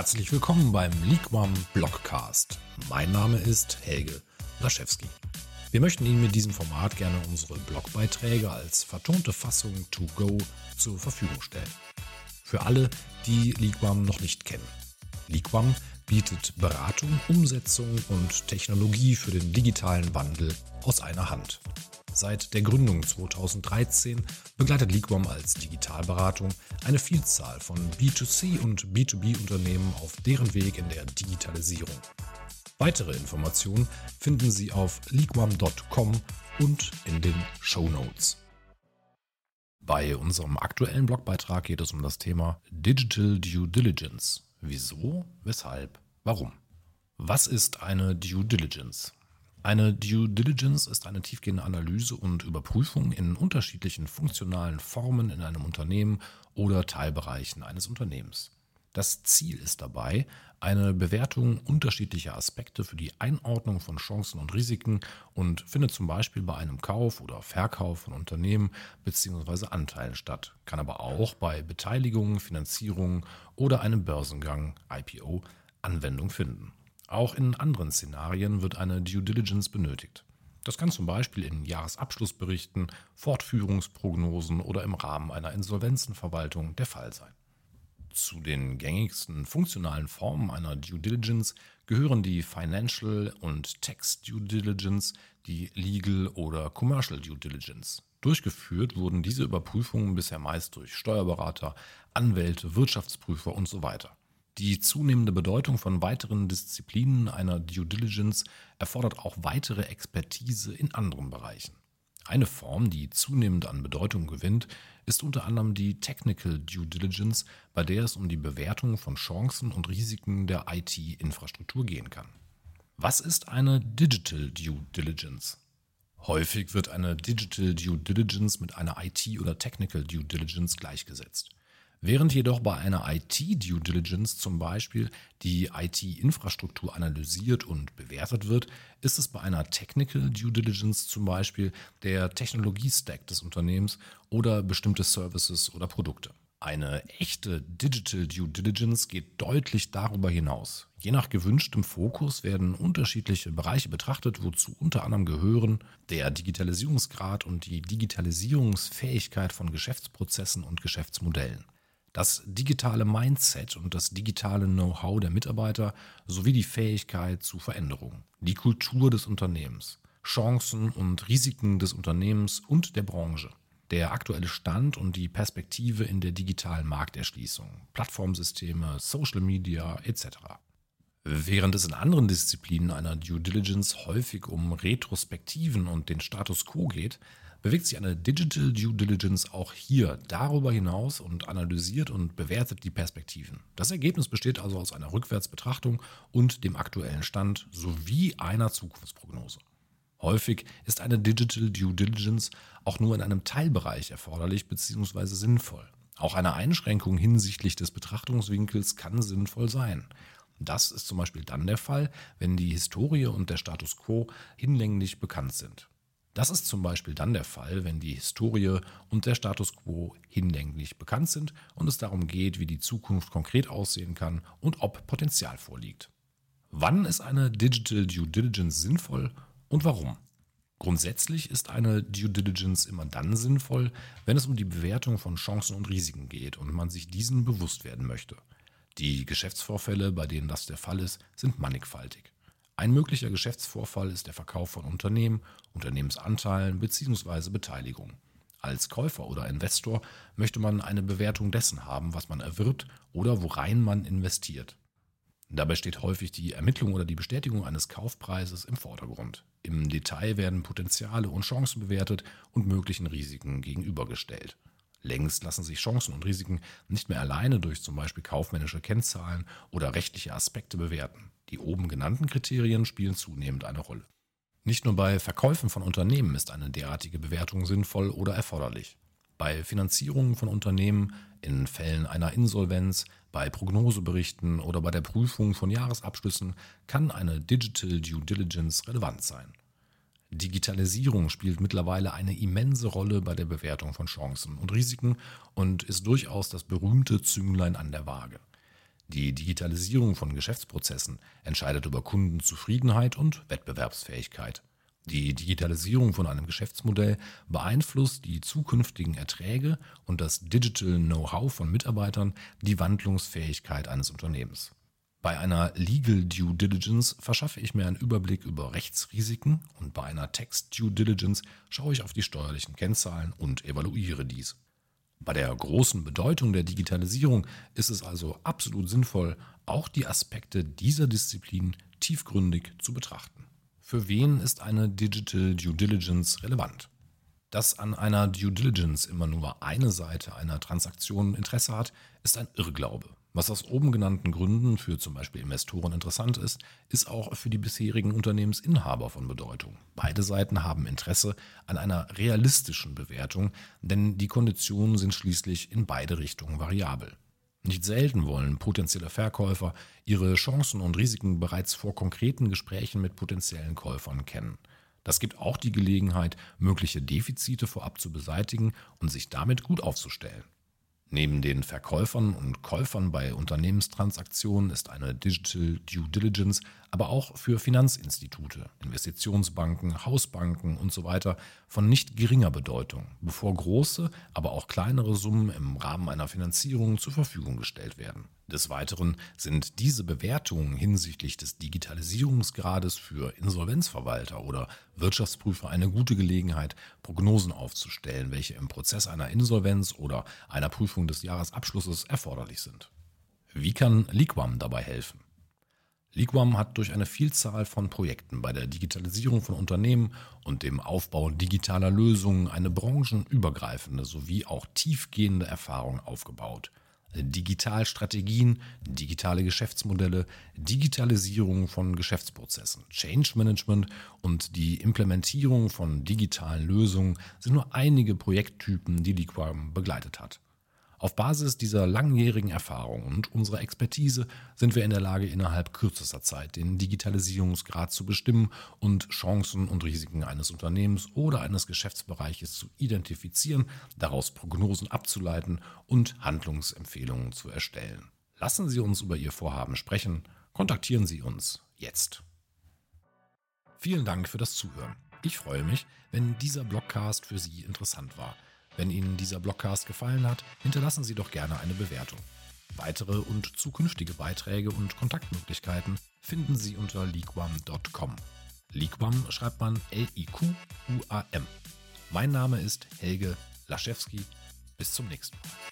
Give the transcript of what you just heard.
Herzlich willkommen beim Liquam Blogcast. Mein Name ist Helge Laschewski. Wir möchten Ihnen mit diesem Format gerne unsere Blogbeiträge als vertonte Fassung to go zur Verfügung stellen. Für alle, die Liquam noch nicht kennen. Liquam bietet Beratung, Umsetzung und Technologie für den digitalen Wandel aus einer Hand. Seit der Gründung 2013 begleitet Liquam als Digitalberatung eine Vielzahl von B2C- und B2B-Unternehmen auf deren Weg in der Digitalisierung. Weitere Informationen finden Sie auf liquam.com und in den Shownotes. Bei unserem aktuellen Blogbeitrag geht es um das Thema Digital Due Diligence. Wieso? Weshalb? Warum? Was ist eine Due Diligence? Eine Due Diligence ist eine tiefgehende Analyse und Überprüfung in unterschiedlichen funktionalen Formen in einem Unternehmen oder Teilbereichen eines Unternehmens. Das Ziel ist dabei, eine Bewertung unterschiedlicher Aspekte für die Einordnung von Chancen und Risiken und findet zum Beispiel bei einem Kauf oder Verkauf von Unternehmen bzw. Anteilen statt, kann aber auch bei Beteiligungen, Finanzierungen oder einem Börsengang (IPO) Anwendung finden. Auch in anderen Szenarien wird eine Due Diligence benötigt. Das kann zum Beispiel in Jahresabschlussberichten, Fortführungsprognosen oder im Rahmen einer Insolvenzenverwaltung der Fall sein. Zu den gängigsten funktionalen Formen einer Due Diligence gehören die Financial und Tax Due Diligence, die Legal oder Commercial Due Diligence. Durchgeführt wurden diese Überprüfungen bisher meist durch Steuerberater, Anwälte, Wirtschaftsprüfer und so weiter. Die zunehmende Bedeutung von weiteren Disziplinen einer Due Diligence erfordert auch weitere Expertise in anderen Bereichen. Eine Form, die zunehmend an Bedeutung gewinnt, ist unter anderem die Technical Due Diligence, bei der es um die Bewertung von Chancen und Risiken der IT-Infrastruktur gehen kann. Was ist eine Digital Due Diligence? Häufig wird eine Digital Due Diligence mit einer IT- oder Technical Due Diligence gleichgesetzt. Während jedoch bei einer IT-Due Diligence zum Beispiel die IT-Infrastruktur analysiert und bewertet wird, ist es bei einer Technical Due Diligence zum Beispiel der Technologie-Stack des Unternehmens oder bestimmte Services oder Produkte. Eine echte Digital Due Diligence geht deutlich darüber hinaus. Je nach gewünschtem Fokus werden unterschiedliche Bereiche betrachtet, wozu unter anderem gehören der Digitalisierungsgrad und die Digitalisierungsfähigkeit von Geschäftsprozessen und Geschäftsmodellen. Das digitale Mindset und das digitale Know-how der Mitarbeiter sowie die Fähigkeit zu Veränderungen, die Kultur des Unternehmens, Chancen und Risiken des Unternehmens und der Branche, der aktuelle Stand und die Perspektive in der digitalen Markterschließung, Plattformsysteme, Social Media etc. Während es in anderen Disziplinen einer Due Diligence häufig um Retrospektiven und den Status quo geht, bewegt sich eine Digital Due Diligence auch hier darüber hinaus und analysiert und bewertet die Perspektiven. Das Ergebnis besteht also aus einer Rückwärtsbetrachtung und dem aktuellen Stand sowie einer Zukunftsprognose. Häufig ist eine Digital Due Diligence auch nur in einem Teilbereich erforderlich bzw. sinnvoll. Auch eine Einschränkung hinsichtlich des Betrachtungswinkels kann sinnvoll sein. Das ist zum Beispiel dann der Fall, wenn die Historie und der Status quo hinlänglich bekannt sind. Und es darum geht, wie die Zukunft konkret aussehen kann und ob Potenzial vorliegt. Wann ist eine Digital Due Diligence sinnvoll und warum? Grundsätzlich ist eine Due Diligence immer dann sinnvoll, wenn es um die Bewertung von Chancen und Risiken geht und man sich diesen bewusst werden möchte. Die Geschäftsvorfälle, bei denen das der Fall ist, sind mannigfaltig. Ein möglicher Geschäftsvorfall ist der Verkauf von Unternehmen, Unternehmensanteilen bzw. Beteiligung. Als Käufer oder Investor möchte man eine Bewertung dessen haben, was man erwirbt oder worein man investiert. Dabei steht häufig die Ermittlung oder die Bestätigung eines Kaufpreises im Vordergrund. Im Detail werden Potenziale und Chancen bewertet und möglichen Risiken gegenübergestellt. Längst lassen sich Chancen und Risiken nicht mehr alleine durch zum Beispiel kaufmännische Kennzahlen oder rechtliche Aspekte bewerten. Die oben genannten Kriterien spielen zunehmend eine Rolle. Nicht nur bei Verkäufen von Unternehmen ist eine derartige Bewertung sinnvoll oder erforderlich. Bei Finanzierungen von Unternehmen, in Fällen einer Insolvenz, bei Prognoseberichten oder bei der Prüfung von Jahresabschlüssen kann eine Digital Due Diligence relevant sein. Digitalisierung spielt mittlerweile eine immense Rolle bei der Bewertung von Chancen und Risiken und ist durchaus das berühmte Zünglein an der Waage. Die Digitalisierung von Geschäftsprozessen entscheidet über Kundenzufriedenheit und Wettbewerbsfähigkeit. Die Digitalisierung von einem Geschäftsmodell beeinflusst die zukünftigen Erträge und das Digital Know-how von Mitarbeitern, die Wandlungsfähigkeit eines Unternehmens. Bei einer Legal Due Diligence verschaffe ich mir einen Überblick über Rechtsrisiken und bei einer Tax Due Diligence schaue ich auf die steuerlichen Kennzahlen und evaluiere dies. Bei der großen Bedeutung der Digitalisierung ist es also absolut sinnvoll, auch die Aspekte dieser Disziplin tiefgründig zu betrachten. Für wen ist eine Digital Due Diligence relevant? Dass an einer Due Diligence immer nur eine Seite einer Transaktion Interesse hat, ist ein Irrglaube. Was aus oben genannten Gründen für zum Beispiel Investoren interessant ist, ist auch für die bisherigen Unternehmensinhaber von Bedeutung. Beide Seiten haben Interesse an einer realistischen Bewertung, denn die Konditionen sind schließlich in beide Richtungen variabel. Nicht selten wollen potenzielle Verkäufer ihre Chancen und Risiken bereits vor konkreten Gesprächen mit potenziellen Käufern kennen. Das gibt auch die Gelegenheit, mögliche Defizite vorab zu beseitigen und sich damit gut aufzustellen. Neben den Verkäufern und Käufern bei Unternehmenstransaktionen ist eine Digital Due Diligence aber auch für Finanzinstitute, Investitionsbanken, Hausbanken usw. von nicht geringer Bedeutung, bevor große, aber auch kleinere Summen im Rahmen einer Finanzierung zur Verfügung gestellt werden. Des Weiteren sind diese Bewertungen hinsichtlich des Digitalisierungsgrades für Insolvenzverwalter oder Wirtschaftsprüfer eine gute Gelegenheit, Prognosen aufzustellen, welche im Prozess einer Insolvenz oder einer Prüfung des Jahresabschlusses erforderlich sind. Wie kann Liquam dabei helfen? Liquam hat durch eine Vielzahl von Projekten bei der Digitalisierung von Unternehmen und dem Aufbau digitaler Lösungen eine branchenübergreifende sowie auch tiefgehende Erfahrung aufgebaut. Digitalstrategien, digitale Geschäftsmodelle, Digitalisierung von Geschäftsprozessen, Change Management und die Implementierung von digitalen Lösungen sind nur einige Projekttypen, die Liquam begleitet hat. Auf Basis dieser langjährigen Erfahrung und unserer Expertise sind wir in der Lage, innerhalb kürzester Zeit den Digitalisierungsgrad zu bestimmen und Chancen und Risiken eines Unternehmens oder eines Geschäftsbereiches zu identifizieren, daraus Prognosen abzuleiten und Handlungsempfehlungen zu erstellen. Lassen Sie uns über Ihr Vorhaben sprechen. Kontaktieren Sie uns jetzt. Vielen Dank für das Zuhören. Ich freue mich, wenn dieser Blogcast für Sie interessant war. Wenn Ihnen dieser Blogcast gefallen hat, hinterlassen Sie doch gerne eine Bewertung. Weitere und zukünftige Beiträge und Kontaktmöglichkeiten finden Sie unter liquam.com. Liquam schreibt man L-I-Q-U-A-M. Mein Name ist Helge Laschewski. Bis zum nächsten Mal.